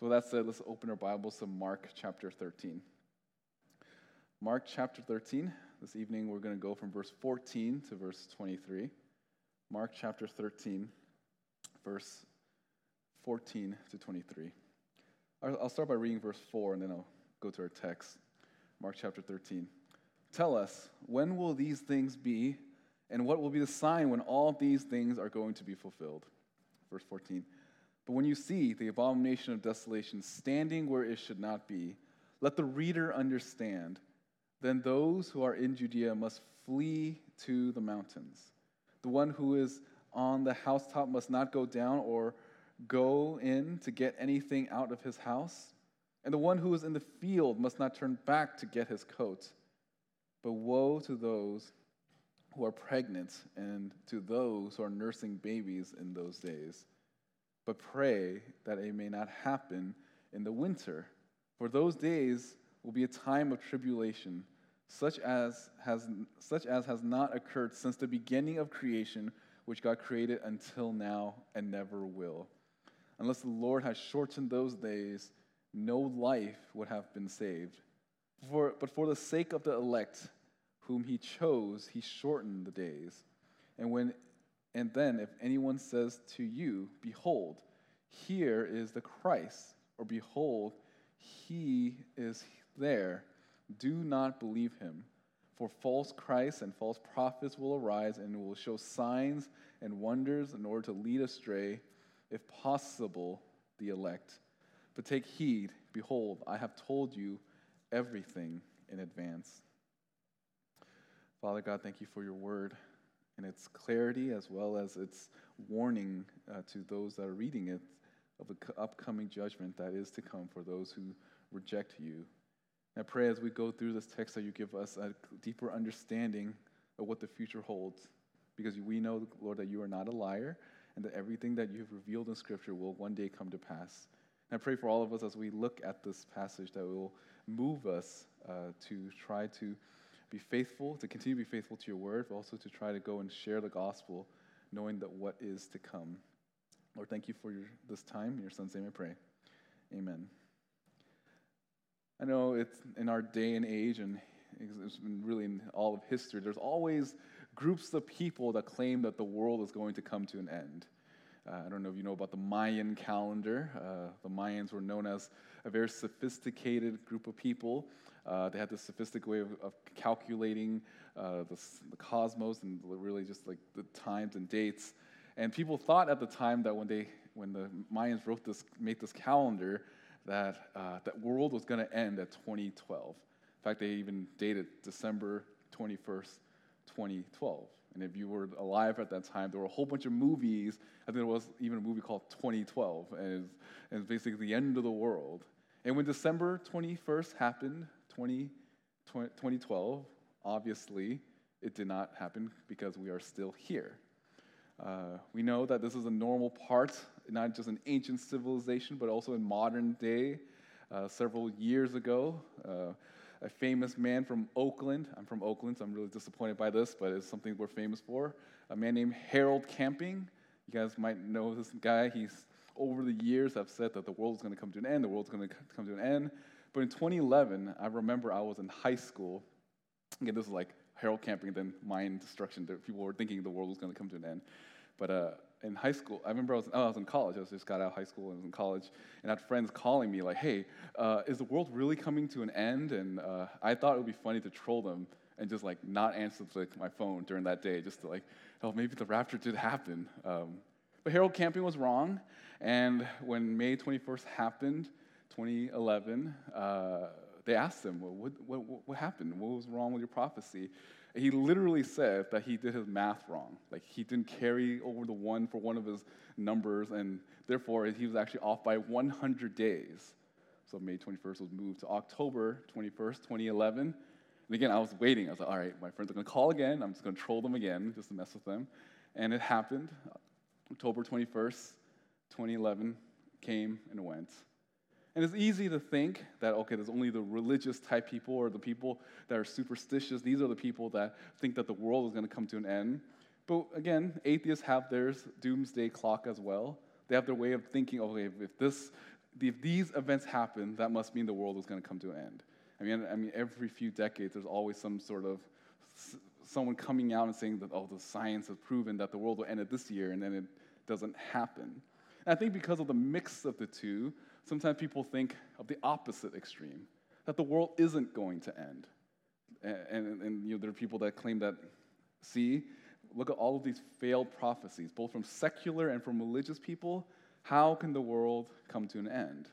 So with that said, let's open our Bibles to Mark chapter 13. Mark chapter 13. This evening we're going to go from verse 14 to verse 23. Mark chapter 13, verse 14 to 23. I'll start by reading verse 4 and then I'll go to our text. Mark chapter 13. Tell us, when will these things be, and what will be the sign when all these things are going to be fulfilled? Verse 14. But when you see the abomination of desolation standing where it should not be, let the reader understand. Then those who are in Judea must flee to the mountains. The one who is on the housetop must not go down or go in to get anything out of his house. And the one who is in the field must not turn back to get his coat. But woe to those who are pregnant and to those who are nursing babies in those days. But pray that it may not happen in the winter, for those days will be a time of tribulation, such as has not occurred since the beginning of creation, which God created until now and never will. Unless the Lord has shortened those days, no life would have been saved. But for the sake of the elect, whom he chose, he shortened the days. And then, if anyone says to you, behold, here is the Christ, or behold, he is there, do not believe him. For false Christs and false prophets will arise and will show signs and wonders in order to lead astray, if possible, the elect. But take heed, behold, I have told you everything in advance. Father God, thank you for your word and its clarity, as well as its warning to those that are reading it of the upcoming judgment that is to come for those who reject you. And I pray as we go through this text that you give us a deeper understanding of what the future holds, because we know, Lord, that you are not a liar, and that everything that you have revealed in Scripture will one day come to pass. And I pray for all of us as we look at this passage that will move us to try to be faithful, to continue to be faithful to your word, but also to try to go and share the gospel, knowing that what is to come. Lord, thank you for this time. In your son's name I pray. Amen. I know it's in our day and age, and it's been really in all of history, there's always groups of people that claim that the world is going to come to an end. I don't know if you know about the Mayan calendar. The Mayans were known as a very sophisticated group of people. They had this sophisticated way of calculating the cosmos and really just like the times and dates. And people thought at the time that when the Mayans made this calendar, that the world was going to end at 2012. In fact, they even dated December 21st, 2012. And if you were alive at that time, there were a whole bunch of movies. I think there was even a movie called 2012, and it's basically the end of the world. And when December 21st happened, 2012, obviously it did not happen because we are still here. We know that this is a normal part, not just in ancient civilization, but also in modern day. Several years ago, a famous man from Oakland, I'm from Oakland, so I'm really disappointed by this, but it's something we're famous for, a man named Harold Camping. You guys might know this guy. He's over the years have said that the world's going to come to an end, the world's going to come to an end. But in 2011, I remember I was in high school. Again, this is like Harold Camping, then Mayan destruction. People were thinking the world was going to come to an end. But in high school, I remember I was in college. I just got out of high school and was in college. And I had friends calling me like, hey, is the world really coming to an end? And I thought it would be funny to troll them and just like not answer my phone during that day, just to like, oh, maybe the rapture did happen. But Harold Camping was wrong. And when May 21st happened, 2011, they asked him, well, what happened? What was wrong with your prophecy? And he literally said that he did his math wrong. Like, he didn't carry over the one for one of his numbers, and therefore, he was actually off by 100 days. So May 21st was moved to October 21st, 2011. And again, I was waiting. I was like, all right, my friends are going to call again. I'm just going to troll them again just to mess with them. And it happened. October 21st, 2011 came and went. And it's easy to think that, okay, there's only the religious type people or the people that are superstitious. These are the people that think that the world is going to come to an end. But again, atheists have their doomsday clock as well. They have their way of thinking, okay, if this if these events happen, that must mean the world was going to come to an end. I mean, every few decades, there's always some sort of someone coming out and saying that, oh, the science has proven that the world will end it this year, and then it doesn't happen. And I think because of the mix of the two, sometimes people think of the opposite extreme, that the world isn't going to end. And you know, there are people that claim that, see, look at all of these failed prophecies, both from secular and from religious people. How can the world come to an end?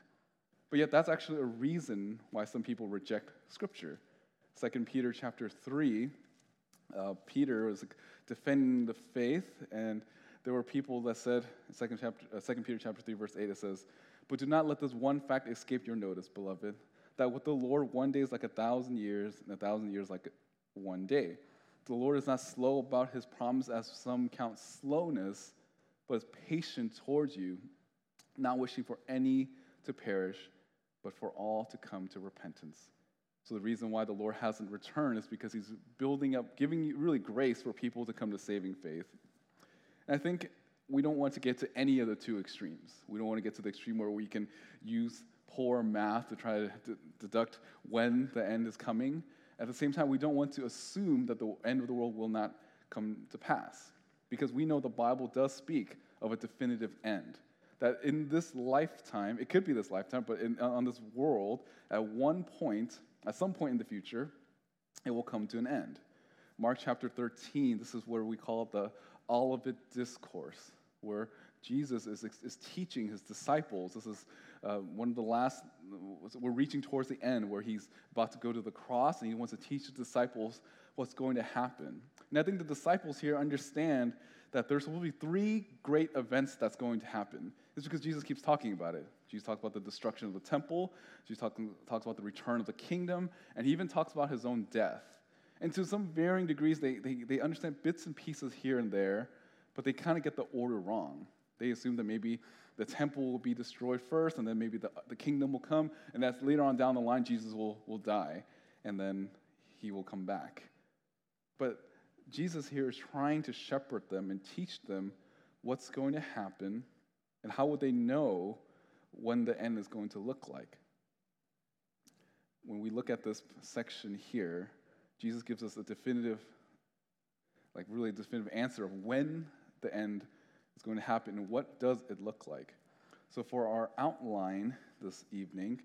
But yet that's actually a reason why some people reject Scripture. 2 Peter chapter 3, Peter was defending the faith, and there were people that said, in 2 Peter chapter 3, verse 8, it says, "But do not let this one fact escape your notice, beloved, that with the Lord one day is like 1,000 years, and 1,000 years like one day. The Lord is not slow about his promise, as some count slowness, but is patient towards you, not wishing for any to perish, but for all to come to repentance." So the reason why the Lord hasn't returned is because he's building up, giving you really grace for people to come to saving faith. And I think we don't want to get to any of the two extremes. We don't want to get to the extreme where we can use poor math to try to deduct when the end is coming. At the same time, we don't want to assume that the end of the world will not come to pass, because we know the Bible does speak of a definitive end. That in this lifetime, it could be this lifetime, but on this world, at some point in the future, it will come to an end. Mark chapter 13, this is where we call it the Olivet Discourse, where Jesus is teaching his disciples. This is one of the last, we're reaching towards the end where he's about to go to the cross, and he wants to teach his disciples what's going to happen. And I think the disciples here understand that there's supposed to be three great events that's going to happen. It's because Jesus keeps talking about it. Jesus talks about the destruction of the temple. Jesus talks about the return of the kingdom. And he even talks about his own death. And to some varying degrees, they understand bits and pieces here and there, but they kind of get the order wrong. They assume that maybe the temple will be destroyed first, and then maybe the kingdom will come, and that's later on down the line, Jesus will die, and then he will come back. But Jesus here is trying to shepherd them and teach them what's going to happen, and how would they know when the end is going to look like. When we look at this section here, Jesus gives us a definitive, really definitive answer of when the end is going to happen and what does it look like. So for our outline this evening,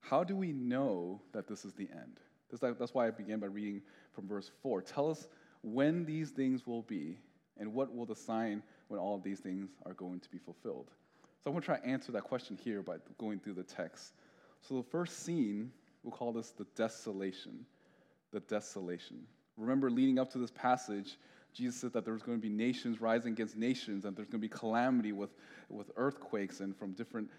how do we know that this is the end? That's why I began by reading from verse 4. Tell us when these things will be, and what will the sign when all of these things are going to be fulfilled? So I'm going to try to answer that question here by going through the text. So the first scene, we'll call this the desolation. The desolation. Remember, leading up to this passage, Jesus said that there's going to be nations rising against nations, and there's going to be calamity with earthquakes and from different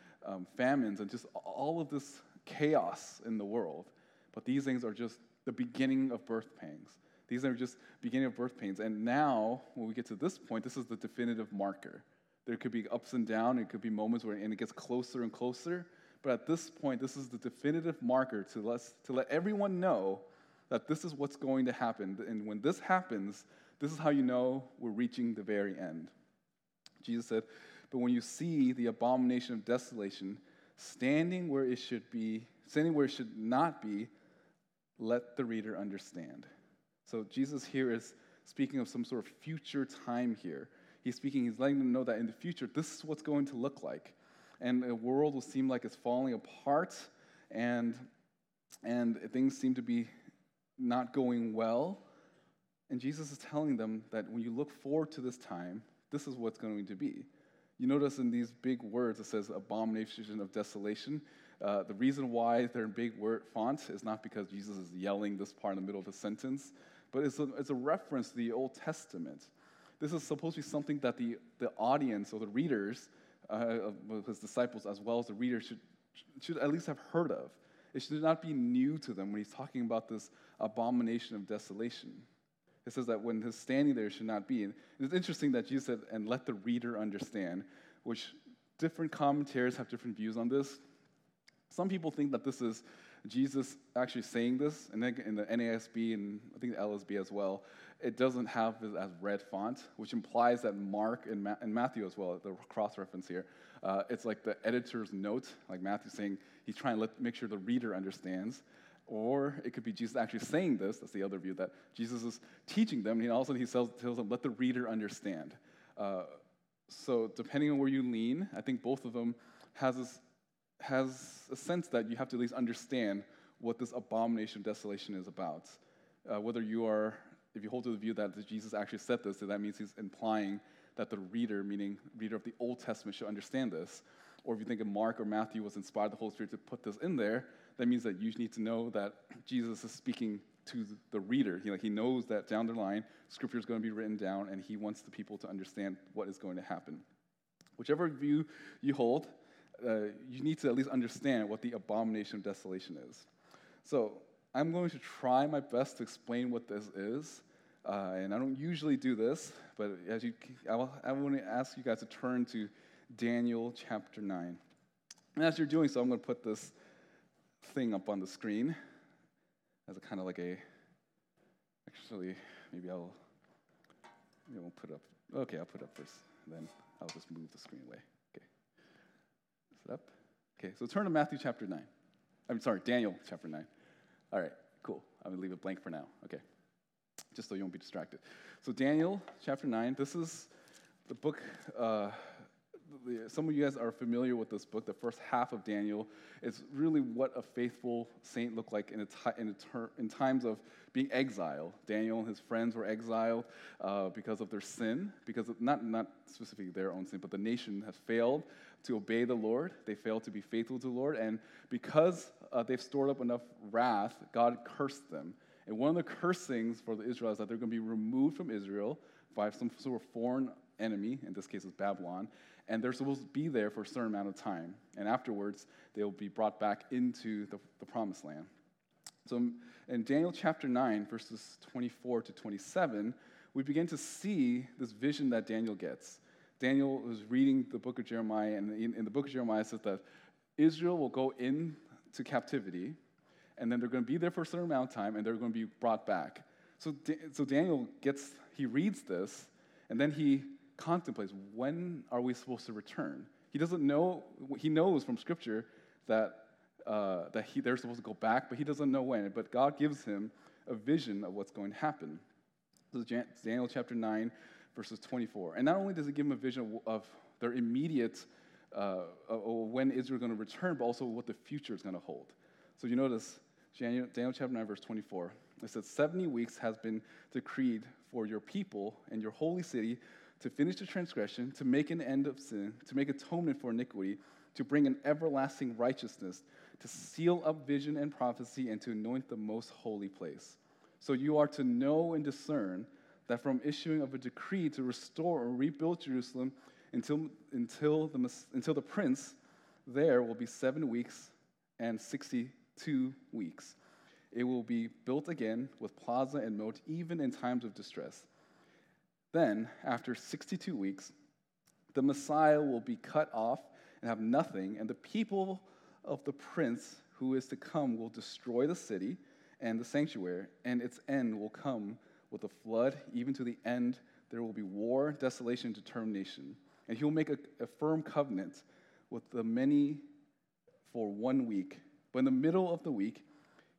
famines and just all of this chaos in the world. But these things are just the beginning of birth pangs. These are just beginning of birth pains. And now, when we get to this point, this is the definitive marker. There could be ups and downs. It could be moments where it gets closer and closer. But at this point, this is the definitive marker to let everyone know that this is what's going to happen. And when this happens, this is how you know we're reaching the very end. Jesus said, "But when you see the abomination of desolation, standing where it should not be, let the reader understand." So Jesus here is speaking of some sort of future time here. He's letting them know that in the future, this is what's going to look like. And the world will seem like it's falling apart, and things seem to be not going well. And Jesus is telling them that when you look forward to this time, this is what's going to be. You notice in these big words, it says abomination of desolation. The reason why they're in big word font is not because Jesus is yelling this part in the middle of a sentence, but it's a reference to the Old Testament. This is supposed to be something that the audience or the readers, of his disciples as well as the readers, should at least have heard of. It should not be new to them when he's talking about this abomination of desolation. It says that when his standing there should not be. And it's interesting that Jesus said, "and let the reader understand," which different commentaries have different views on this. Some people think that this is Jesus actually saying this, and then in the NASB and I think the LSB as well, it doesn't have this as red font, which implies that Mark and Matthew as well, the cross-reference here, It's like the editor's note, like Matthew's saying, he's trying to make sure the reader understands. Or it could be Jesus actually saying this. That's the other view, that Jesus is teaching them, and all of a sudden he tells them, let the reader understand. So depending on where you lean, I think both of them has a sense that you have to at least understand what this abomination of desolation is about. Whether you are, if you hold to the view that Jesus actually said this, then that means he's implying that the reader, meaning reader of the Old Testament, should understand this. Or if you think of Mark or Matthew was inspired by the Holy Spirit to put this in there, that means that you need to know that Jesus is speaking to the reader. He knows that down the line, Scripture is going to be written down, and he wants the people to understand what is going to happen. Whichever view you hold, you need to at least understand what the abomination of desolation is. So I'm going to try my best to explain what this is, and I don't usually do this, but I want to ask you guys to turn to Daniel chapter 9. And as you're doing so, I'm going to put this thing up on the screen as a kind of like a, actually, maybe I'll put up, okay, I'll put up first, and then I'll just move the screen away. Okay, is it up? Okay, so turn to Daniel chapter 9. All right, cool. I'm going to leave it blank for now, okay, just so you won't be distracted. So Daniel chapter 9, this is the book. Some of you guys are familiar with this book. The first half of Daniel is really what a faithful saint looked like in times of being exiled. Daniel and his friends were exiled because of their sin, because of not specifically their own sin, but the nation had failed to obey the Lord. They failed to be faithful to the Lord, and because they've stored up enough wrath, God cursed them. And one of the cursings for the Israelites is that they're going to be removed from Israel by some sort of foreign enemy, in this case is Babylon, and they're supposed to be there for a certain amount of time, and afterwards they will be brought back into the promised land. So in Daniel chapter 9, verses 24 to 27, we begin to see this vision that Daniel gets. Daniel was reading the book of Jeremiah, and in the book of Jeremiah it says that Israel will go into captivity, and then they're going to be there for a certain amount of time, and they're going to be brought back. So Daniel he reads this, and then he contemplates, when are we supposed to return? He doesn't know. He knows from Scripture that they're supposed to go back, but he doesn't know when. But God gives him a vision of what's going to happen. This is Daniel chapter 9, verses 24. And not only does he give him a vision of their immediate when Israel is going to return, but also what the future is going to hold. So you notice Daniel chapter 9, verse 24. It says, 70 weeks has been decreed for your people and your holy city, to finish the transgression, to make an end of sin, to make atonement for iniquity, to bring an everlasting righteousness, to seal up vision and prophecy, and to anoint the most holy place. So you are to know and discern that from issuing of a decree to restore or rebuild Jerusalem until the prince there will be 7 weeks and 62 weeks. It will be built again with plaza and moat, even in times of distress. Then, after 62 weeks, the Messiah will be cut off and have nothing, and the people of the prince who is to come will destroy the city and the sanctuary, and its end will come with a flood. Even to the end, there will be war, desolation, determination. And he will make a firm covenant with the many for 1 week. But in the middle of the week,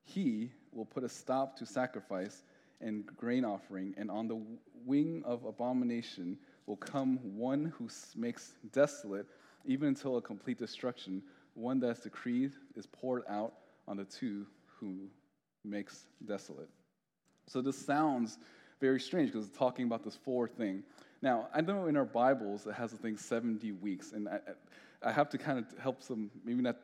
he will put a stop to sacrifice and grain offering, and on the wing of abomination will come one who makes desolate, even until a complete destruction. One that's decreed is poured out on the two who makes desolate. So this sounds very strange, because it's talking about this forward thing. Now, I know in our Bibles it has the thing 70 weeks, and I have to kind of help some, maybe not,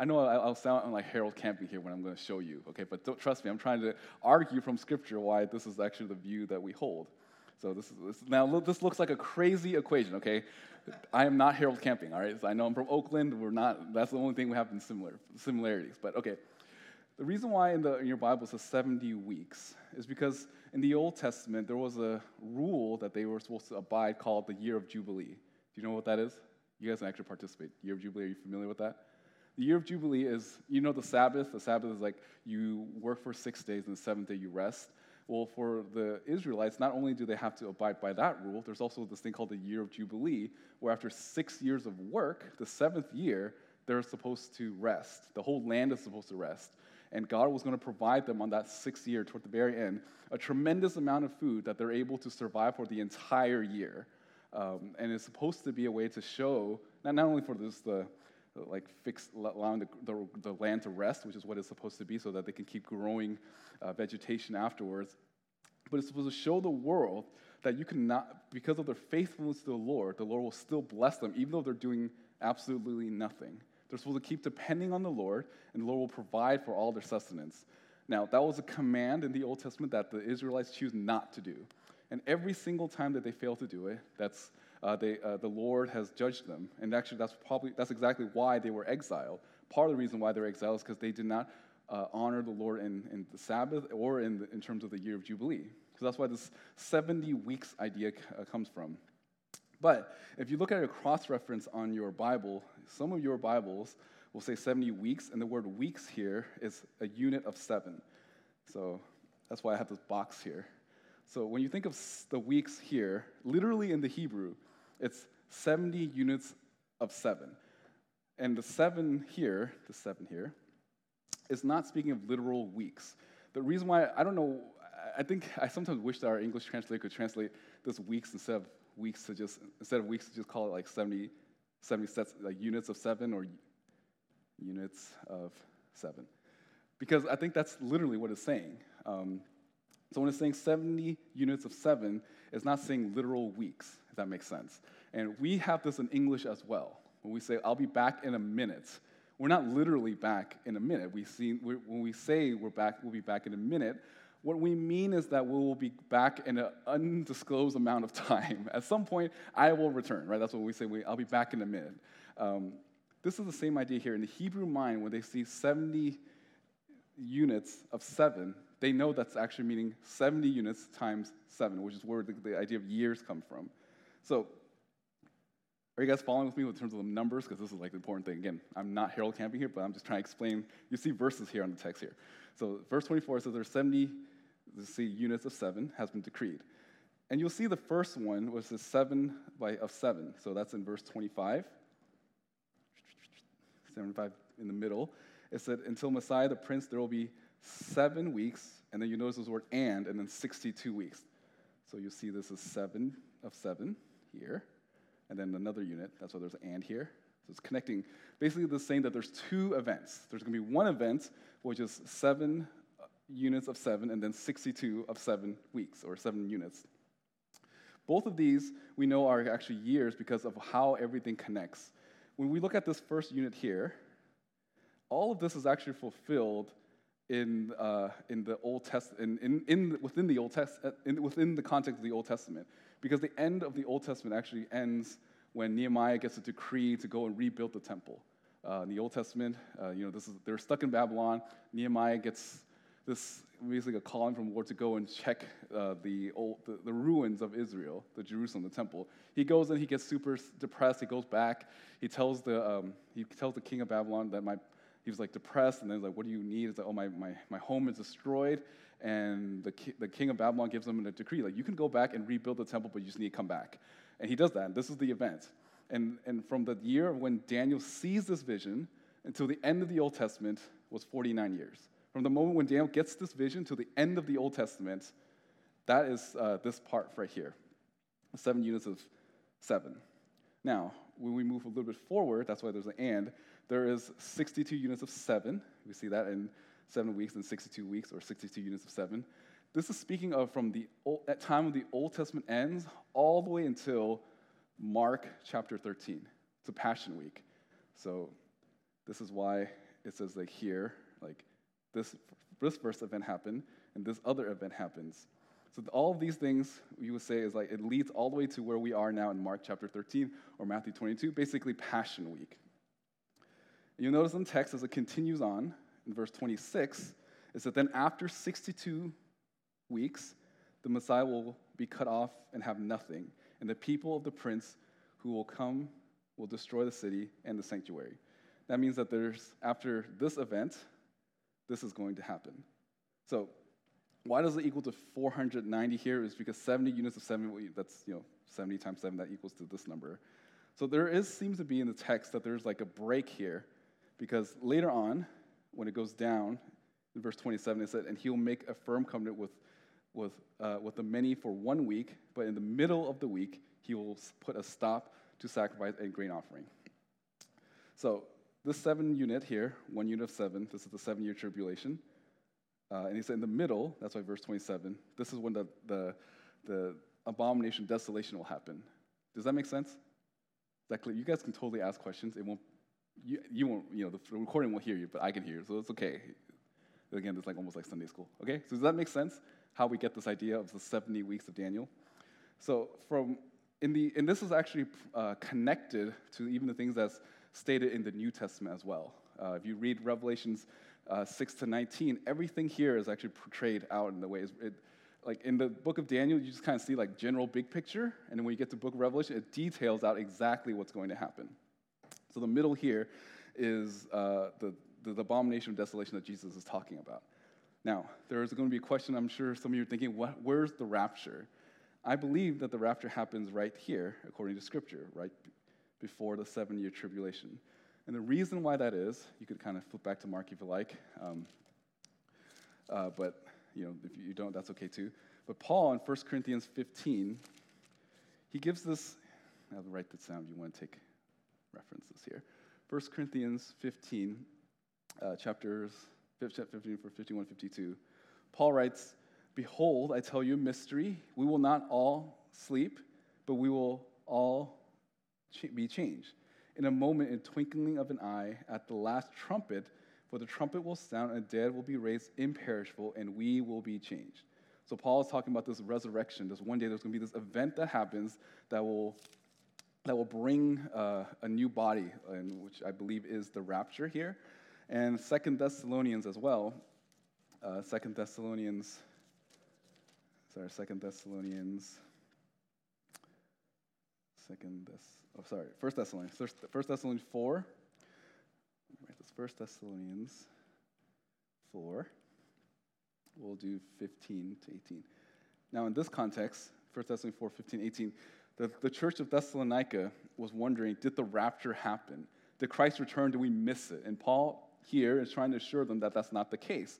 I know I'll sound like Harold Camping here when I'm going to show you, okay? But don't, trust me, I'm trying to argue from Scripture why this is actually the view that we hold. So this looks like a crazy equation, okay? I am not Harold Camping, all right? So I know I'm from Oakland. We're not. That's the only thing we have in similarities. But okay, the reason why in your Bible it says 70 weeks is because in the Old Testament there was a rule that they were supposed to abide called the Year of Jubilee. Do you know what that is? You guys can actually participate. Year of Jubilee, are you familiar with that? The Year of Jubilee is, the Sabbath. The Sabbath is like you work for 6 days, and the seventh day you rest. Well, for the Israelites, not only do they have to abide by that rule, there's also this thing called the year of Jubilee, where after 6 years of work, the seventh year, they're supposed to rest. The whole land is supposed to rest. And God was going to provide them on that 6th year, toward the very end, a tremendous amount of food that they're able to survive for the entire year. And it's supposed to be a way to show, not only for this, allowing the land to rest, which is what it's supposed to be, so that they can keep growing vegetation afterwards. But it's supposed to show the world that you cannot, because of their faithfulness to the Lord will still bless them, even though they're doing absolutely nothing. They're supposed to keep depending on the Lord, and the Lord will provide for all their sustenance. Now, that was a command in the Old Testament that the Israelites choose not to do. And every single time that they fail to do it, that's the Lord has judged them. And actually, that's exactly why they were exiled. Part of the reason why they were exiled is because they did not honor the Lord in the Sabbath or in terms of the year of Jubilee. So that's why this 70 weeks idea comes from. But if you look at a cross-reference on your Bible, some of your Bibles will say 70 weeks, and the word weeks here is a unit of 7. So that's why I have this box here. So when you think of the weeks here, literally in the Hebrew, it's 70 units of 7. And the seven here, is not speaking of literal weeks. The reason why, I don't know, I think I sometimes wish that our English translator could translate this weeks instead of weeks to just call it like 70 sets, like units of 7 or units of 7. Because I think that's literally what it's saying. So when it's saying 70 units of 7, it's not saying literal weeks, if that makes sense. And we have this in English as well. When we say, I'll be back in a minute, we're not literally back in a minute. When we say we'll be back in a minute, what we mean is that we will be back in an undisclosed amount of time. At some point, I will return, right? That's what we say, I'll be back in a minute. This is the same idea here. In the Hebrew mind, when they see 70 units of 7, they know that's actually meaning 70 units times 7, which is where the idea of years come from. So, are you guys following with me in terms of the numbers? Because this is like the important thing. Again, I'm not Harold Camping here, but I'm just trying to explain. You see verses here on the text here. So, verse 24 says there's 70 units of 7 has been decreed. And you'll see the first one was the 7 of 7. So that's in verse 25. 75 in the middle. It said, until Messiah the Prince, there will be 7 weeks. And then you notice this word and then 62 weeks. So you see this is 7 of 7 here. And then another unit. That's why there's and here. So it's connecting. Basically, this is saying that there's two events. There's going to be one event, which is 7 units of 7, and then 62 of 7 weeks, or 7 units. Both of these we know are actually years because of how everything connects. When we look at this first unit here, all of this is actually fulfilled in the Old Testament, within the Old Testament, within the context of the Old Testament, because the end of the Old Testament actually ends when Nehemiah gets a decree to go and rebuild the temple. In the Old Testament, they're stuck in Babylon. Nehemiah gets this basically a calling from the Lord to go and check the ruins of Israel, the Jerusalem, the temple. He goes and he gets super depressed. He goes back. He tells the king of Babylon that he was like depressed, and then like, what do you need? It's like, oh, my home is destroyed. And the king of Babylon gives him a decree, like, you can go back and rebuild the temple, but you just need to come back. And he does that, and this is the event. And from the year when Daniel sees this vision until the end of the Old Testament was 49 years. From the moment when Daniel gets this vision to the end of the Old Testament, that is this part right here, 7 units of 7. Now, when we move a little bit forward, that's why there's an and, there is 62 units of 7. We see that in 7 weeks and 62 weeks, or 62 units of 7. This is speaking of from the time of the Old Testament ends all the way until Mark chapter 13. It's a Passion Week. So this is why it says like here, like this first event happened and this other event happens. So all of these things, you would say, is like it leads all the way to where we are now in Mark chapter 13 or Matthew 22, basically Passion Week. You'll notice in the text as it continues on, in verse 26, is that then after 62 weeks, the Messiah will be cut off and have nothing, and the people of the prince who will come will destroy the city and the sanctuary. That means that after this event, this is going to happen. So Why does it equal to 490 here? It's because 70 units of 70, that's, 70 times 7, that equals to this number. So there seems to be in the text that there's like a break here, because later on, when it goes down, in verse 27, it said, and he'll make a firm covenant with the many for 1 week, but in the middle of the week, he will put a stop to sacrifice and grain offering. So this 7 unit here, 1 unit of 7, this is the 7-year tribulation. And he said in the middle, that's why verse 27, this is when the abomination, desolation will happen. Does that make sense? Exactly. You guys can totally ask questions. It won't, you won't, the recording won't hear you, but I can hear, so it's okay. Again, it's almost like Sunday school. Okay, so does that make sense? How we get this idea of the 70 weeks of Daniel? So and this is actually connected to even the things that's stated in the New Testament as well. If you read Revelations 6 to 19, everything here is actually portrayed out in the ways. Like in the book of Daniel, you just kind of see like general big picture, and then when you get to book of Revelation, it details out exactly what's going to happen. So the middle here is the abomination of desolation that Jesus is talking about. Now, there is going to be a question, I'm sure some of you are thinking, where's the rapture? I believe that the rapture happens right here, according to Scripture, right before the 7-year tribulation. And the reason why that is, you could kind of flip back to Mark if you like, but if you don't, that's okay too. But Paul in 1 Corinthians 15, he gives this, I'll write this down if you want to take references here. 1 Corinthians 15, chapters 15 for 51, 52, Paul writes, "Behold, I tell you a mystery. We will not all sleep, but we will all be changed. In a moment, in twinkling of an eye, at the last trumpet, for the trumpet will sound, and the dead will be raised imperishable, and we will be changed." So Paul is talking about this resurrection. This one day there's going to be this event that happens that will bring a new body, and which I believe is the rapture here. And Second Thessalonians as well. First Thessalonians 4. Let me write this. First Thessalonians 4. We'll do 15 to 18. Now, in this context, First Thessalonians 4, 15, 18, the church of Thessalonica was wondering, did the rapture happen? Did Christ return? Did we miss it? And Paul here is trying to assure them that that's not the case,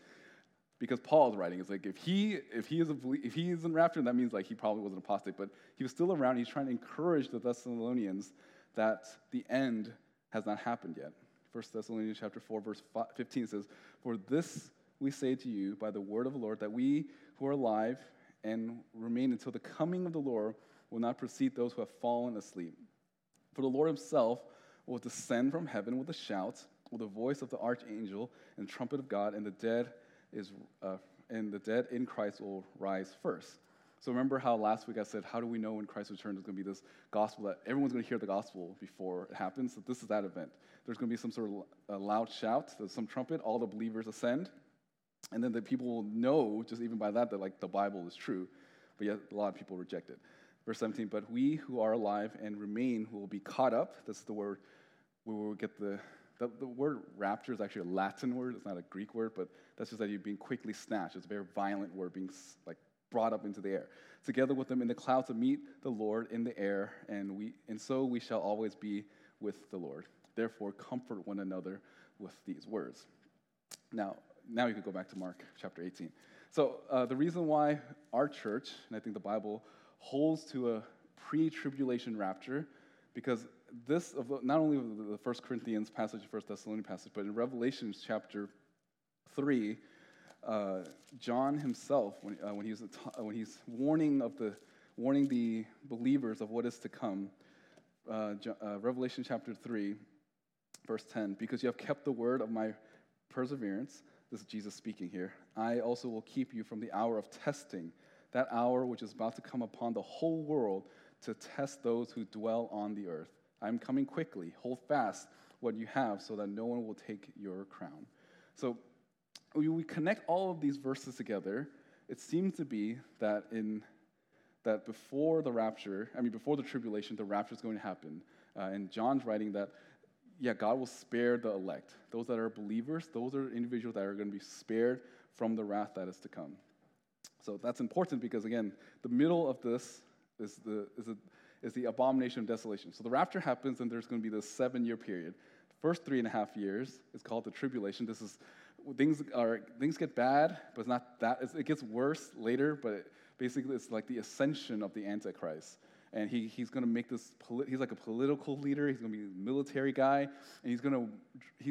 because Paul's writing is like, if he is in rapture, that means like he probably was an apostate, but he was still around. He's trying to encourage the Thessalonians that the end has not happened yet. 1 Thessalonians chapter 4, verse 15 says, "For this we say to you by the word of the Lord, that we who are alive and remain until the coming of the Lord will not precede those who have fallen asleep. For the Lord himself will descend from heaven with a shout, with the voice of the archangel and trumpet of God, and the dead in Christ will rise first." So remember how last week I said, how do we know when Christ returns? There's going to be this gospel that everyone's going to hear the gospel before it happens. So this is that event. There's going to be some sort of loud shout, there's some trumpet, all the believers ascend, and then the people will know just even by that like the Bible is true, but yet a lot of people reject it. Verse 17, "But we who are alive and remain will be caught up." That's the word where we will get the word rapture is actually a Latin word. It's not a Greek word, but that's just that you're being quickly snatched. It's a very violent word, being like brought up into the air. "Together with them in the clouds to meet the Lord in the air, and so we shall always be with the Lord. Therefore, comfort one another with these words." Now you can go back to Mark chapter 18. So the reason why our church, and I think the Bible, holds to a pre-tribulation rapture, because this, not only the 1 Corinthians passage, 1 Thessalonians passage, but in Revelation chapter 3, John himself, when he's warning the believers of what is to come, Revelation chapter 3, verse 10, "Because you have kept the word of my perseverance," this is Jesus speaking here, "I also will keep you from the hour of testing, that hour which is about to come upon the whole world to test those who dwell on the earth. I'm coming quickly. Hold fast what you have so that no one will take your crown." So we connect all of these verses together. It seems to be that before the rapture, before the tribulation, the rapture is going to happen. And John's writing that, God will spare the elect. Those that are believers, those are individuals that are going to be spared from the wrath that is to come. So that's important because, again, the middle of this is the abomination of desolation. So the rapture happens, and there's going to be this 7-year period. The first 3.5 years is called the tribulation. This is things get bad, but it's not that. It gets worse later, but basically it's like the ascension of the Antichrist. And he's going to make this, he's like a political leader, he's going to be a military guy, and he's going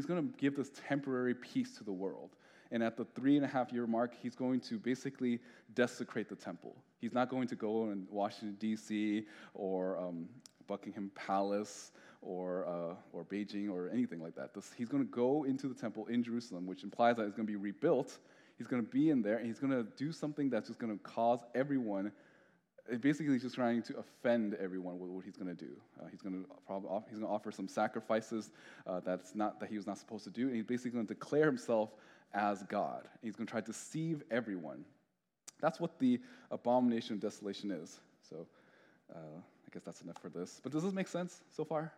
to give this temporary peace to the world. And at the 3.5-year mark, he's going to basically desecrate the temple. He's not going to go in Washington, D.C., or Buckingham Palace, or Beijing, or anything like that. He's going to go into the temple in Jerusalem, which implies that it's going to be rebuilt. He's going to be in there, and he's going to do something that's just going to cause everyone. Basically, he's just trying to offend everyone with what he's going to do. He's going to offer some sacrifices that he was not supposed to do, and he's basically going to declare himself as God. And he's going to try to deceive everyone. That's what the abomination of desolation is. So I guess that's enough for this. But does this make sense so far?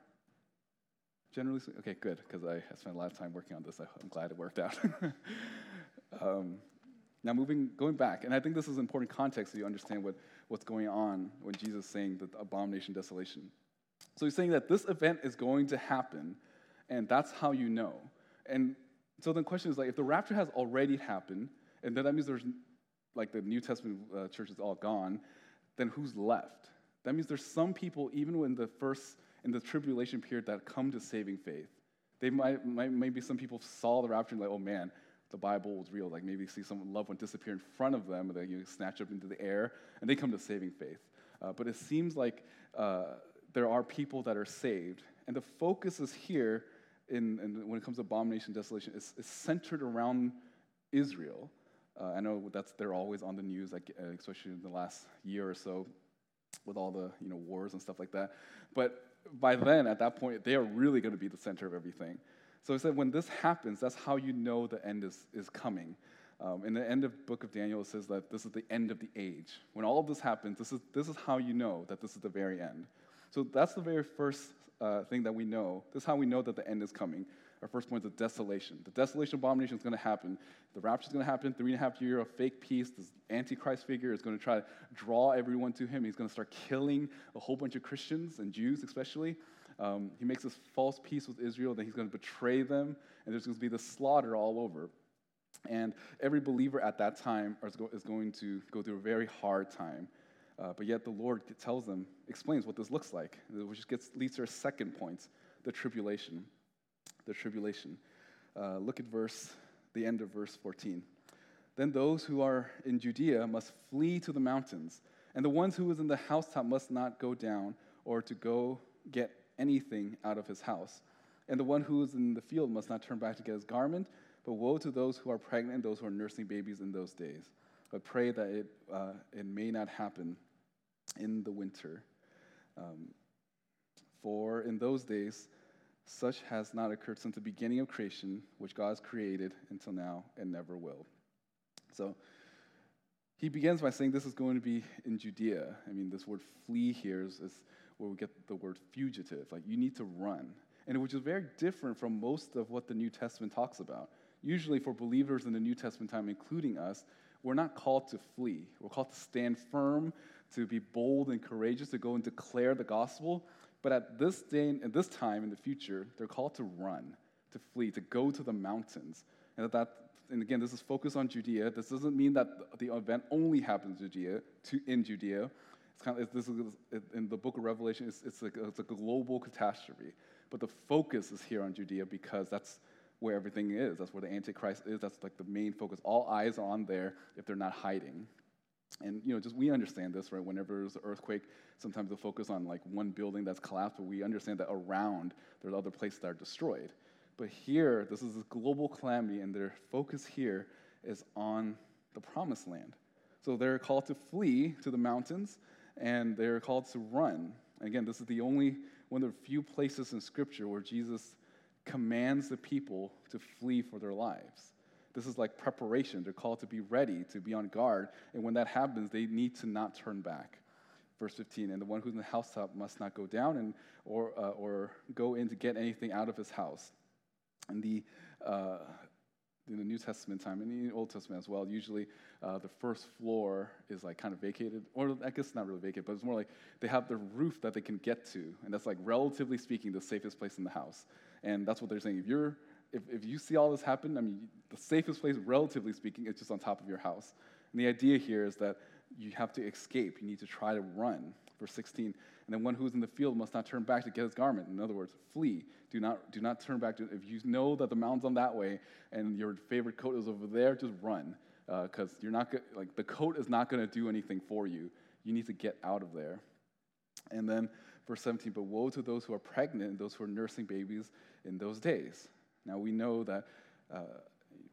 Generally, okay, good, because I spent a lot of time working on this. I'm glad it worked out. Now going back, and I think this is important context so you understand what's going on when Jesus is saying the abomination desolation. So he's saying that this event is going to happen, and that's how you know. And so the question is, like, if the rapture has already happened, and then that means there's, like, the New Testament church is all gone, then who's left? That means there's some people, even in the tribulation period, that come to saving faith. They maybe some people saw the rapture and like, oh man, the Bible was real. Like, maybe see some loved one disappear in front of them, and then you snatch up into the air, and they come to saving faith. But it seems like there are people that are saved, and the focus is here, when it comes to abomination, desolation, is centered around Israel. I know they're always on the news, like, especially in the last year or so, with all the wars and stuff like that. But by then, at that point, they are really going to be the center of everything. So he said, when this happens, that's how you know the end is coming. In the end of the book of Daniel, it says that this is the end of the age. When all of this happens, this is how you know that this is the very end. So that's the very first thing that we know. This is how we know that the end is coming. Our first point is the desolation. The desolation abomination is going to happen. The rapture is going to happen. 3.5 years of fake peace. This Antichrist figure is going to try to draw everyone to him. He's going to start killing a whole bunch of Christians and Jews especially. He makes this false peace with Israel, then he's going to betray them, and there's going to be the slaughter all over. And every believer at that time is going to go through a very hard time. But yet the Lord explains what this looks like, which leads to our second point, the tribulation. The tribulation. Look at the end of verse 14. Then those who are in Judea must flee to the mountains, and the ones who is in the housetop must not go down or to go get anything out of his house. And the one who is in the field must not turn back to get his garment, but woe to those who are pregnant and those who are nursing babies in those days. But pray that it may not happen in the winter. For in those days, such has not occurred since the beginning of creation, which God has created until now and never will. So he begins by saying this is going to be in Judea. I mean, this word flee here is where we get the word fugitive, like you need to run, and which is very different from most of what the New Testament talks about. Usually for believers in the New Testament time, including us, we're not called to flee. We're called to stand firm, to be bold and courageous, to go and declare the gospel. But at this day and this time in the future, they're called to run, to flee, to go to the mountains. And again, this is focused on Judea. This doesn't mean that the event only happens in Judea. In the book of Revelation, it's a global catastrophe. But the focus is here on Judea because that's where everything is. That's where the Antichrist is. That's like the main focus. All eyes are on there if they're not hiding. And, just we understand this, right? Whenever there's an earthquake, sometimes they'll focus on like one building that's collapsed, but we understand that around there's other places that are destroyed. But here, this is this global calamity, and their focus here is on the promised land. So they're called to flee to the mountains, and they're called to run. And again, this is the only one of the few places in Scripture where Jesus commands the people to flee for their lives. This is like preparation. They're called to be ready, to be on guard, and when that happens, they need to not turn back. Verse 15, and the one who's in the housetop must not go down or go in to get anything out of his house. And the in the New Testament time, and in the Old Testament as well, usually the first floor is like kind of vacated, or I guess not really vacated, but it's more like they have the roof that they can get to, and that's like, relatively speaking, the safest place in the house. And that's what they're saying. If you see all this happen, I mean, the safest place, relatively speaking, is just on top of your house. And the idea here is that you have to escape. You need to try to run. Verse 16, and then one who is in the field must not turn back to get his garment. In other words, flee. Do not turn back. If you know that the mountain's on that way and your favorite coat is over there, just run, because you're not like the coat is not going to do anything for you. You need to get out of there. And then verse 17, but woe to those who are pregnant and those who are nursing babies in those days. Now we know that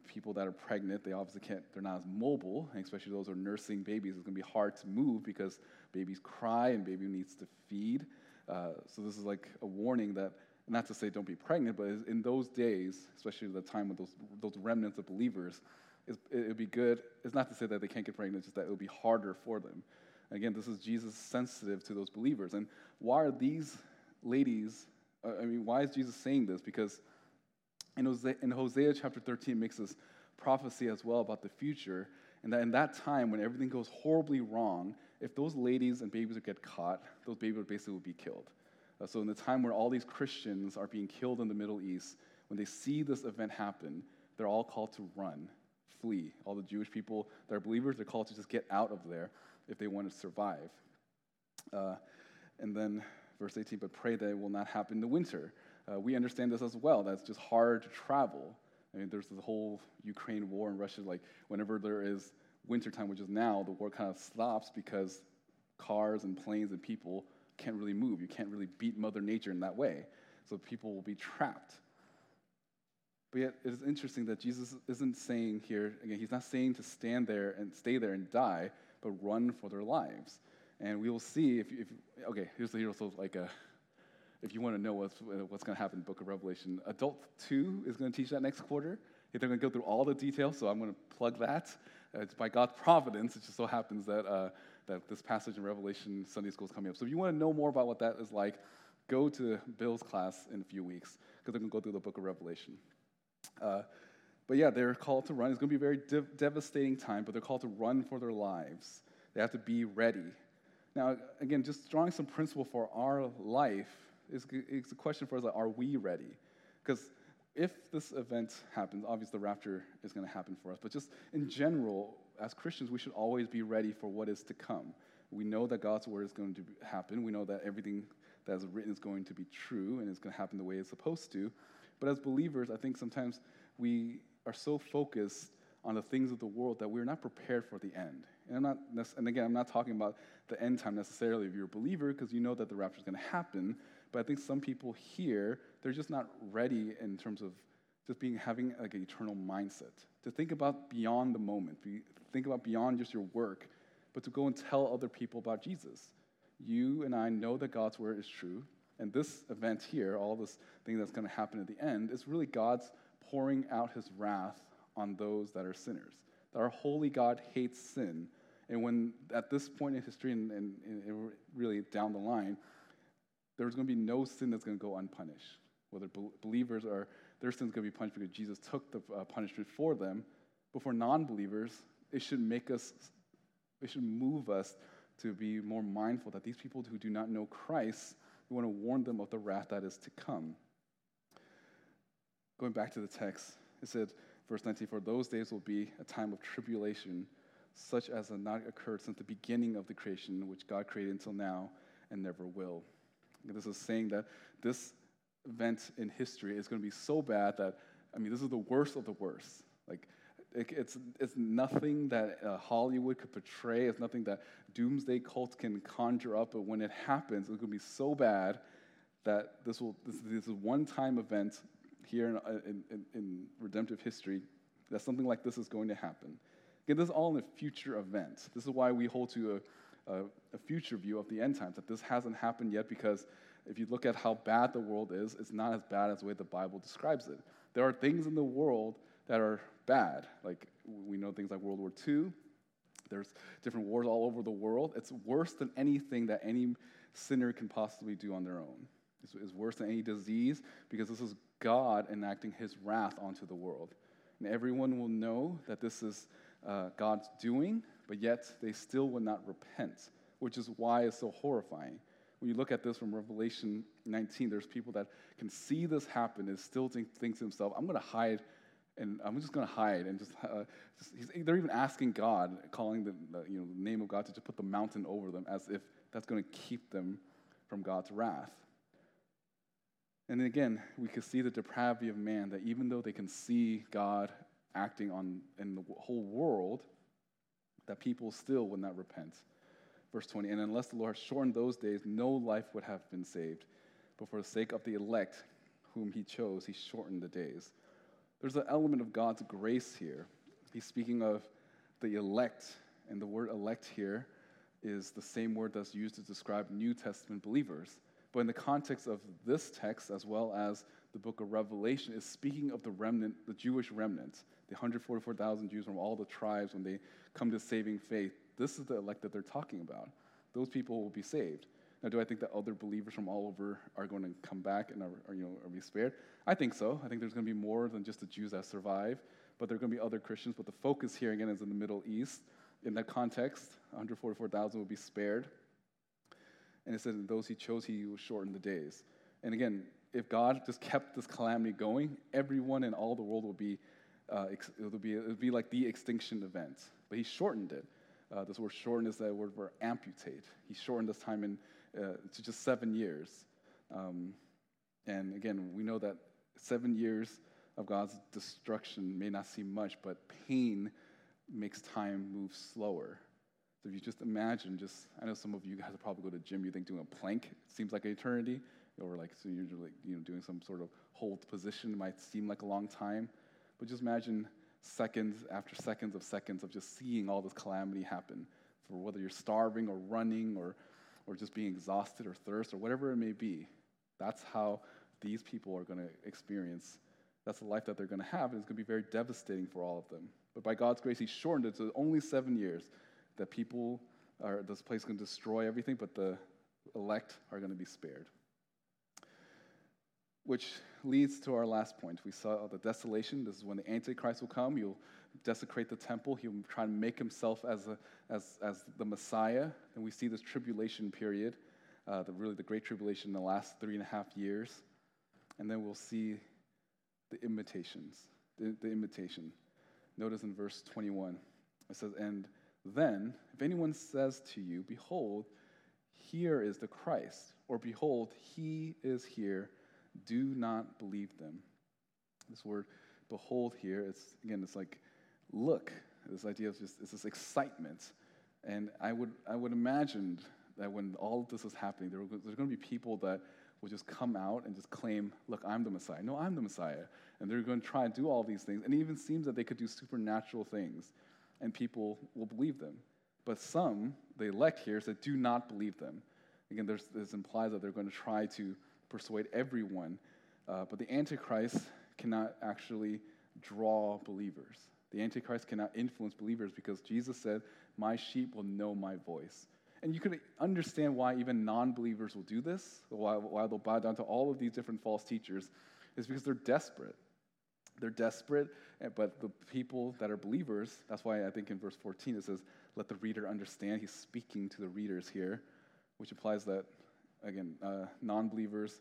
people that are pregnant, they obviously can't, they're not as mobile, and especially those who are nursing babies, it's going to be hard to move because babies cry and baby needs to feed. So this is like a warning that, not to say don't be pregnant, but in those days, especially the time with those remnants of believers, it would be good. It's not to say that they can't get pregnant, it's just that it would be harder for them. And again, this is Jesus sensitive to those believers. And why are these ladies, why is Jesus saying this? Because in Hosea chapter 13 makes this prophecy as well about the future, and that in that time when everything goes horribly wrong, if those ladies and babies get caught, those babies basically will be killed. So in the time where all these Christians are being killed in the Middle East, when they see this event happen, they're all called to run, flee. All the Jewish people that are believers, they're called to just get out of there if they want to survive. And then verse 18, but pray that it will not happen in the winter. We understand this as well. That's just hard to travel. I mean, there's the whole Ukraine war in Russia. Like, whenever there is wintertime, which is now, the war kind of stops because cars and planes and people can't really move. You can't really beat Mother Nature in that way. So people will be trapped. But yet, it is interesting that Jesus isn't saying here, again, he's not saying to stand there and stay there and die, but run for their lives. And we will see okay, here's the hero, so like a... If you want to know what's going to happen in the book of Revelation, Adult 2 is going to teach that next quarter. They're going to go through all the details, so I'm going to plug that. It's by God's providence. It just so happens that this passage in Revelation Sunday School is coming up. So if you want to know more about what that is like, go to Bill's class in a few weeks, because they're going to go through the book of Revelation. But yeah, they're called to run. It's going to be a very devastating time, but they're called to run for their lives. They have to be ready. Now, again, just drawing some principle for our life, it's a question for us, like, are we ready? Because if this event happens, obviously the rapture is going to happen for us, but just in general, as Christians, we should always be ready for what is to come. We know that God's word is going to happen. We know that everything that is written is going to be true, and it's going to happen the way it's supposed to. But as believers, I think sometimes we are so focused on the things of the world that we're not prepared for the end. I'm not talking about the end time necessarily if you're a believer, because you know that the rapture is going to happen. But I think some people here, they're just not ready in terms of just having like an eternal mindset. To think about beyond the moment, think about beyond just your work, but to go and tell other people about Jesus. You and I know that God's word is true, and this event here, all this thing that's going to happen at the end, is really God's pouring out his wrath on those that are sinners. That our holy God hates sin, and when at this point in history and really down the line, there's going to be no sin that's going to go unpunished. Whether believers are, their sin's going to be punished because Jesus took the punishment for them. But for non-believers, it should move us to be more mindful that these people who do not know Christ, we want to warn them of the wrath that is to come. Going back to the text, it said, verse 19, for those days will be a time of tribulation, such as has not occurred since the beginning of the creation, which God created until now and never will. This is saying that this event in history is going to be so bad that, this is the worst of the worst. Like, it's nothing that Hollywood could portray. It's nothing that doomsday cults can conjure up. But when it happens, it's going to be so bad that this is a one-time event here in redemptive history that something like this is going to happen. Again, this is all in a future event. This is why we hold to a future view of the end times, that this hasn't happened yet, because if you look at how bad the world is, it's not as bad as the way the Bible describes it. There are things in the world that are bad. Like, we know things like World War II. There's different wars all over the world. It's worse than anything that any sinner can possibly do on their own. It's worse than any disease, because this is God enacting his wrath onto the world. and everyone will know that this is God's doing, but yet they still would not repent, which is why it's so horrifying. When you look at this from Revelation 19, there's people that can see this happen and still think to themselves, I'm going to hide, and I'm just going to hide. And they're even asking God, calling the name of God to just put the mountain over them as if that's going to keep them from God's wrath. And again, we can see the depravity of man, that even though they can see God acting in the whole world, that people still would not repent. Verse 20, and unless the Lord shortened those days, no life would have been saved. But for the sake of the elect whom he chose, he shortened the days. There's an element of God's grace here. He's speaking of the elect, and the word elect here is the same word that's used to describe New Testament believers. But in the context of this text, as well as the book of Revelation, is speaking of the remnant, the Jewish remnant, the 144,000 Jews from all the tribes when they come to saving faith. This is the elect that they're talking about. Those people will be saved. Now, do I think that other believers from all over are going to come back and are be spared? I think so. I think there's going to be more than just the Jews that survive, but there are going to be other Christians. But the focus here, again, is in the Middle East. In that context, 144,000 will be spared. And it says, and those he chose, he will shorten the days. And again, if God just kept this calamity going, everyone in all the world will be, it would be like the extinction event. But he shortened it. This word shorten is that word for amputate. He shortened this time to just 7 years. And again, we know that 7 years of God's destruction may not seem much, but pain makes time move slower. So if you just imagine, I know some of you guys will probably go to the gym, you think doing a plank seems like an eternity, or so you're doing some sort of hold position might seem like a long time, but just imagine seconds after seconds of just seeing all this calamity happen, for whether you're starving or running or just being exhausted or thirst or whatever it may be. That's how these people are going to experience. That's the life that they're going to have, and it's going to be very devastating for all of them. But by God's grace, he shortened it to only 7 years. That people are, this place is going to destroy everything, but the elect are going to be spared. Which leads to our last point. We saw the desolation. This is when the Antichrist will come. He'll desecrate the temple. He'll try to make himself as the Messiah. And we see this tribulation period, the Great Tribulation in the last 3.5 years. And then we'll see the imitations, the imitation. Notice in verse 21, it says, and then, if anyone says to you, behold, here is the Christ, or behold, he is here, do not believe them. This word, behold, here, it's like, look. This idea of it's this excitement. And I would imagine that when all of this is happening, there's going to be people that will just come out and just claim, look, I'm the Messiah. No, I'm the Messiah. And they're going to try and do all these things. And it even seems that they could do supernatural things. And people will believe them. But some, the elect here, said, do not believe them. Again, this implies that they're going to try to persuade everyone. But the Antichrist cannot actually draw believers. The Antichrist cannot influence believers because Jesus said, my sheep will know my voice. And you could understand why even non-believers will do this, why they'll bow down to all of these different false teachers, is because they're desperate. They're desperate, but the people that are believers, that's why I think in verse 14 it says, let the reader understand. He's speaking to the readers here, which implies that, again, non-believers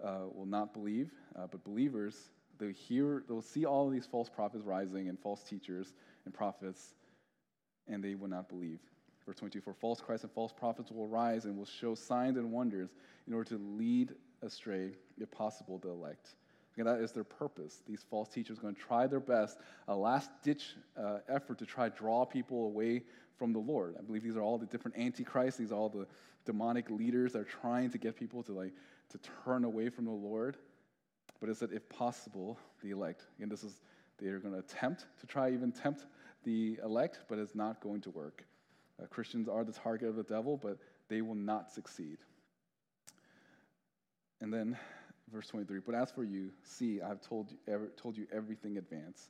will not believe, but believers, they'll see all of these false prophets rising and false teachers and prophets, and they will not believe. Verse 22, for false Christs and false prophets will rise and will show signs and wonders in order to lead astray, if possible, the elect. And that is their purpose. These false teachers are going to try their best, a last-ditch effort to try to draw people away from the Lord. I believe these are all the different antichrists. These are all the demonic leaders that are trying to get people to turn away from the Lord. But it said, if possible, the elect. Again, they are going to try to tempt the elect, but it's not going to work. Christians are the target of the devil, but they will not succeed. And then verse 23, but as for you, see, I have told you everything in advance.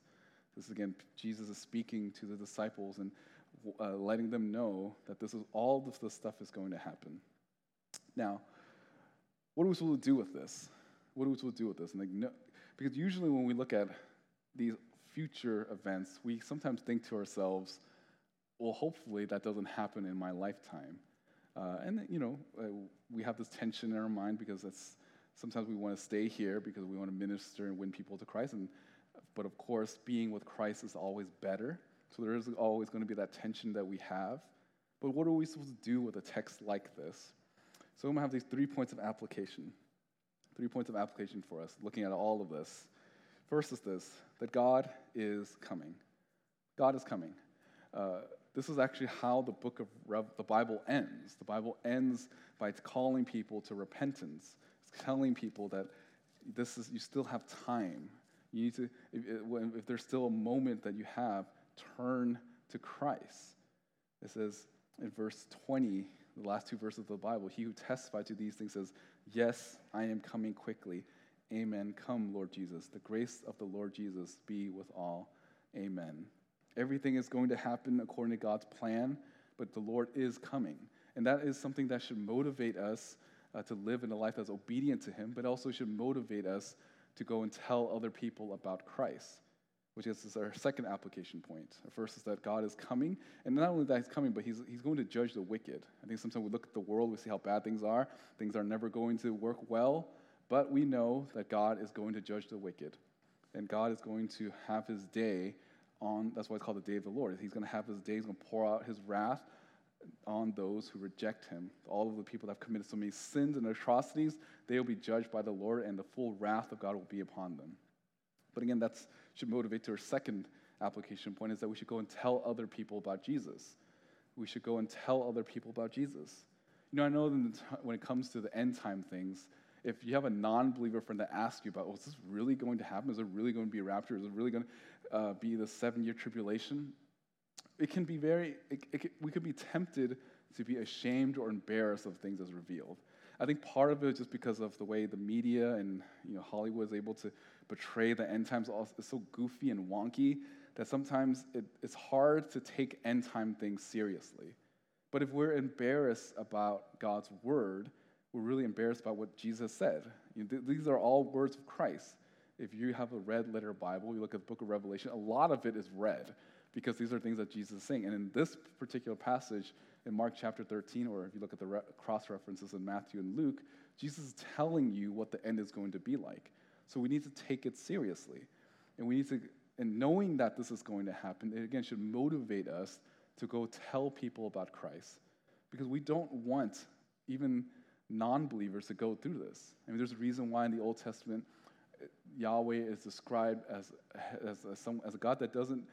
This is, again, Jesus is speaking to the disciples and letting them know that this is all of the stuff is going to happen. Now, what are we supposed to do with this? And because usually when we look at these future events, we sometimes think to ourselves, well, hopefully that doesn't happen in my lifetime. We have this tension in our mind because that's sometimes we want to stay here because we want to minister and win people to Christ. But of course, being with Christ is always better. So there is always going to be that tension that we have. But what are we supposed to do with a text like this? So I'm going to have these 3 points of application. 3 points of application for us, looking at all of this. First is this, that God is coming. God is coming. This is actually how the book of the Bible ends. The Bible ends by calling people to repentance. It's telling people that this is, you still have time. You need to, if there's still a moment that you have, turn to Christ. It says in verse 20, the last two verses of the Bible, he who testifies to these things says, yes, I am coming quickly. Amen. Come, Lord Jesus. The grace of the Lord Jesus be with all. Amen. Everything is going to happen according to God's plan, but the Lord is coming. And that is something that should motivate us to live in a life that's obedient to him, but also should motivate us to go and tell other people about Christ, which is our second application point. The first is that God is coming, and not only that he's coming, but he's going to judge the wicked. I think sometimes we look at the world, we see how bad things are. Things are never going to work well, but we know that God is going to judge the wicked, and God is going to have his day on, that's why it's called the day of the Lord. He's going to have his day, he's going to pour out his wrath on those who reject him. All of the people that have committed so many sins and atrocities, they will be judged by the Lord, and the full wrath of God will be upon them. But again, that should motivate to our second application point, is that we should go and tell other people about Jesus. We should go and tell other people about Jesus. You know, I know when it comes to the end time things, if you have a non-believer friend that asks you about, oh, is this really going to happen? Is it really going to be a rapture? Is it really going to be the 7-year tribulation? It can be we could be tempted to be ashamed or embarrassed of things as revealed. I think part of it is just because of the way the media and Hollywood is able to portray the end times is so goofy and wonky that sometimes it's hard to take end time things seriously. But if we're embarrassed about God's word, we're really embarrassed about what Jesus said. These are all words of Christ. If you have a red letter Bible, you look at the book of Revelation, a lot of it is red because these are things that Jesus is saying. And in this particular passage, in Mark chapter 13, or if you look at the cross-references in Matthew and Luke, Jesus is telling you what the end is going to be like. So we need to take it seriously. And knowing that this is going to happen, it again should motivate us to go tell people about Christ. Because we don't want even non-believers to go through this. I mean, there's a reason why in the Old Testament, Yahweh is described as a God that doesn't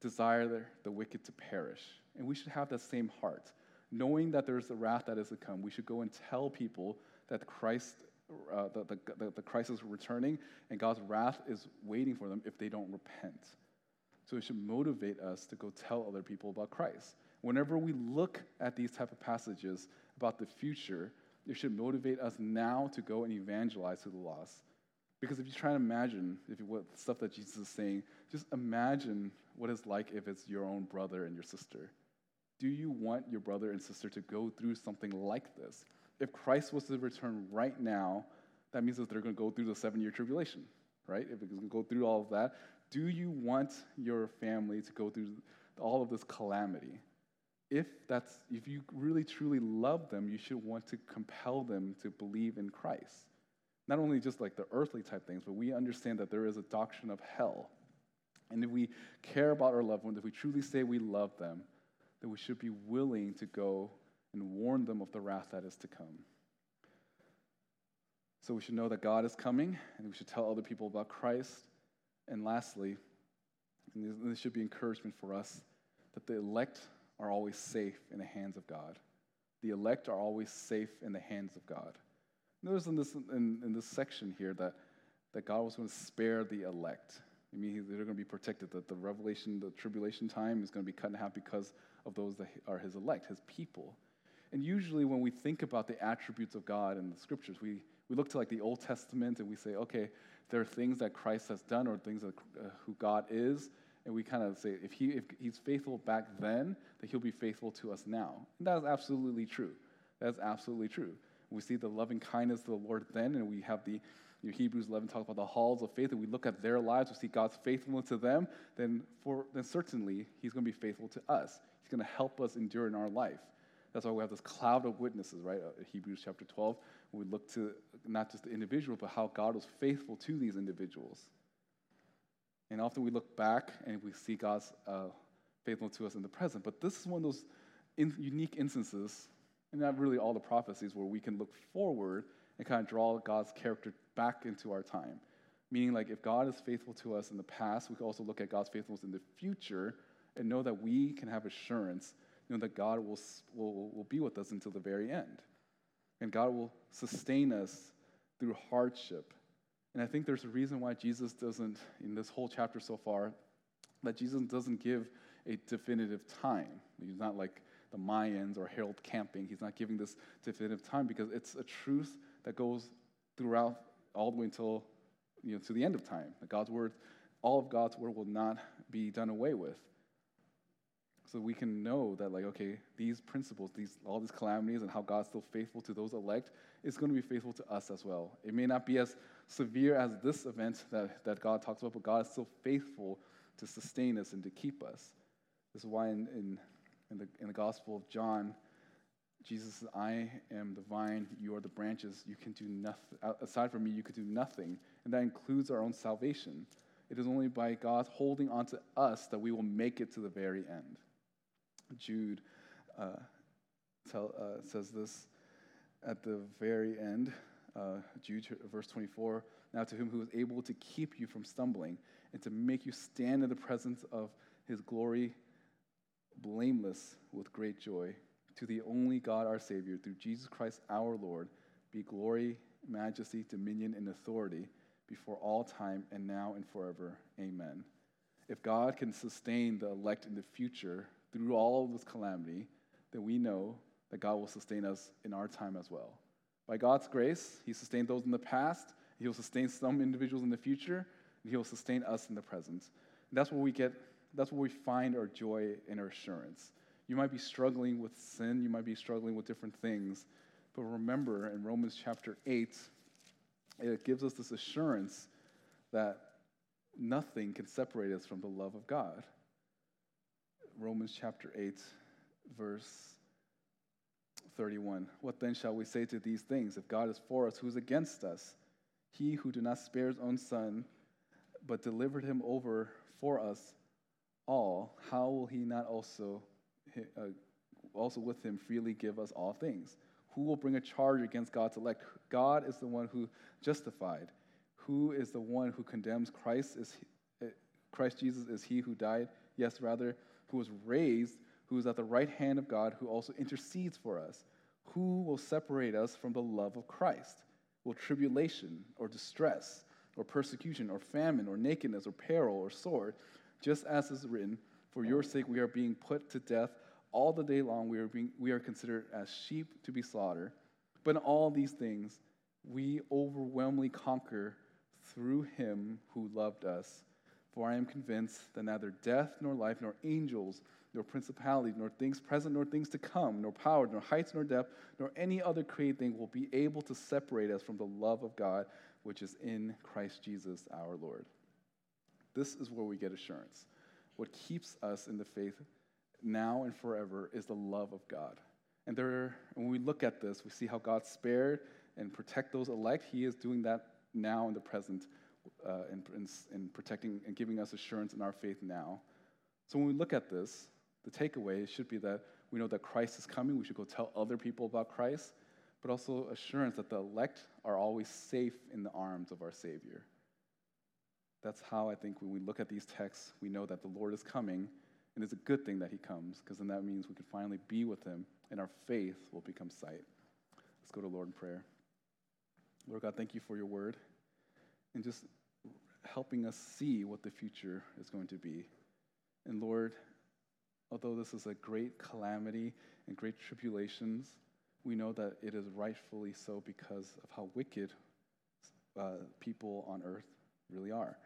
desire the wicked to perish. And we should have that same heart. Knowing that there's a wrath that is to come, we should go and tell people that Christ is returning and God's wrath is waiting for them if they don't repent. So it should motivate us to go tell other people about Christ. Whenever we look at these type of passages about the future, it should motivate us now to go and evangelize to the lost. Because if you try to imagine what stuff that Jesus is saying, just imagine what it's like if it's your own brother and your sister. Do you want your brother and sister to go through something like this? If Christ was to return right now, that means that they're going to go through the 7-year tribulation, right? If it's going to go through all of that, do you want your family to go through all of this calamity? If you really truly love them, you should want to compel them to believe in Christ. Not only just like the earthly type things, but we understand that there is a doctrine of hell. And if we care about our loved ones, if we truly say we love them, then we should be willing to go and warn them of the wrath that is to come. So we should know that God is coming, and we should tell other people about Christ. And lastly, and this should be encouragement for us, that the elect are always safe in the hands of God. The elect are always safe in the hands of God. Notice in this section here that God was going to spare the elect. I mean, they're going to be protected, that the revelation, the tribulation time is going to be cut in half because of those that are his elect, his people. And usually when we think about the attributes of God in the scriptures, we look to like the Old Testament and we say, okay, there are things that Christ has done or things that who God is, and we kind of say, if he's faithful back then, that he'll be faithful to us now. And that is absolutely true. That is absolutely true. We see the loving kindness of the Lord then, and we have the Hebrews 11 talks about the halls of faith. If we look at their lives, we see God's faithfulness to them, then certainly he's going to be faithful to us. He's going to help us endure in our life. That's why we have this cloud of witnesses, right? Hebrews chapter 12, we look to not just the individual, but how God was faithful to these individuals. And often we look back and we see God's faithfulness to us in the present. But this is one of those unique instances, and not really all the prophecies, where we can look forward and kind of draw God's character back into our time. Meaning, like, if God is faithful to us in the past, we can also look at God's faithfulness in the future and know that we can have assurance, you know, that God will be with us until the very end. And God will sustain us through hardship. And I think there's a reason why Jesus doesn't, in this whole chapter so far, that Jesus doesn't give a definitive time. He's not like the Mayans or Harold Camping. He's not giving this definitive time because it's a truth that goes throughout all the way until, you know, to the end of time. God's word, all of God's word will not be done away with. So we can know that, like, okay, these principles, all these calamities and how God's still faithful to those elect is going to be faithful to us as well. It may not be as severe as this event that God talks about, but God is still faithful to sustain us and to keep us. This is why in the Gospel of John, Jesus says, "I am the vine, you are the branches. You can do nothing aside from me. You could do nothing," and that includes our own salvation. It is only by God holding on to us that we will make it to the very end. Jude says this at the very end, Jude verse 24, "Now to him who is able to keep you from stumbling and to make you stand in the presence of his glory, blameless with great joy, to the only God our Savior, through Jesus Christ our Lord, be glory, majesty, dominion, and authority before all time and now and forever. Amen." If God can sustain the elect in the future through all of this calamity, then we know that God will sustain us in our time as well. By God's grace, he sustained those in the past, he will sustain some individuals in the future, and he will sustain us in the present. And that's where we find our joy and our assurance. You might be struggling with sin, you might be struggling with different things, but remember in Romans chapter 8, it gives us this assurance that nothing can separate us from the love of God. Romans chapter 8, verse 31. "What then shall we say to these things? If God is for us, who is against us? He who did not spare his own son, but delivered him over for us all, how will he not also with him freely give us all things? Who will bring a charge against God's elect? God is the one who justified. Who is the one who condemns? Christ Jesus is he who died, yes, rather, who was raised, who is at the right hand of God, who also intercedes for us. Who will separate us from the love of Christ? Will tribulation or distress or persecution or famine or nakedness or peril or sword? Just as is written, for your sake we are being put to death. All the day long we are considered as sheep to be slaughtered. But in all these things we overwhelmingly conquer through him who loved us. For I am convinced that neither death nor life nor angels nor principalities nor things present nor things to come nor power nor heights nor depth nor any other created thing will be able to separate us from the love of God which is in Christ Jesus our Lord." This is where we get assurance. What keeps us in the faith now and forever is the love of God. And when we look at this, we see how God spared and protect those elect. He is doing that now in the present, and protecting and giving us assurance in our faith now. So when we look at this, the takeaway should be that we know that Christ is coming. We should go tell other people about Christ, but also assurance that the elect are always safe in the arms of our Savior. That's how I think when we look at these texts, we know that the Lord is coming. And it's a good thing that he comes, because then that means we can finally be with him, and our faith will become sight. Let's go to Lord in prayer. Lord God, thank you for your word, and just helping us see what the future is going to be. And Lord, although this is a great calamity and great tribulations, we know that it is rightfully so because of how wicked people on earth really are.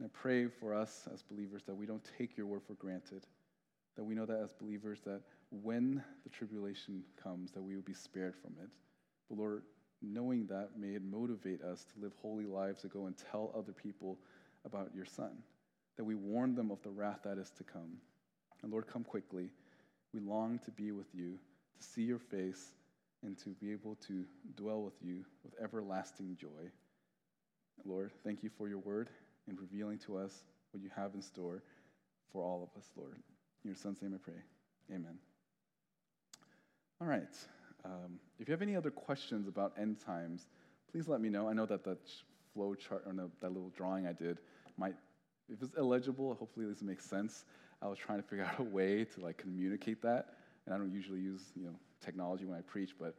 And I pray for us as believers that we don't take your word for granted, that we know that as believers that when the tribulation comes, that we will be spared from it. But Lord, knowing that may motivate us to live holy lives, to go and tell other people about your Son, that we warn them of the wrath that is to come. And Lord, come quickly. We long to be with you, to see your face, and to be able to dwell with you with everlasting joy. Lord, thank you for your word and revealing to us what you have in store for all of us, Lord. In your Son's name I pray. Amen. All right. If you have any other questions about end times, please let me know. I know that flow chart, or no, that little drawing I did, if it's illegible, hopefully this makes sense. I was trying to figure out a way to communicate that, and I don't usually use technology when I preach, but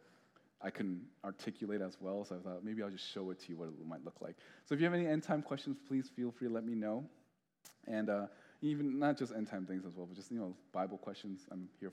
I couldn't articulate as well, so I thought maybe I'll just show it to you what it might look like. So if you have any end time questions, please feel free to let me know, and even not just end time things as well, but just Bible questions. I'm here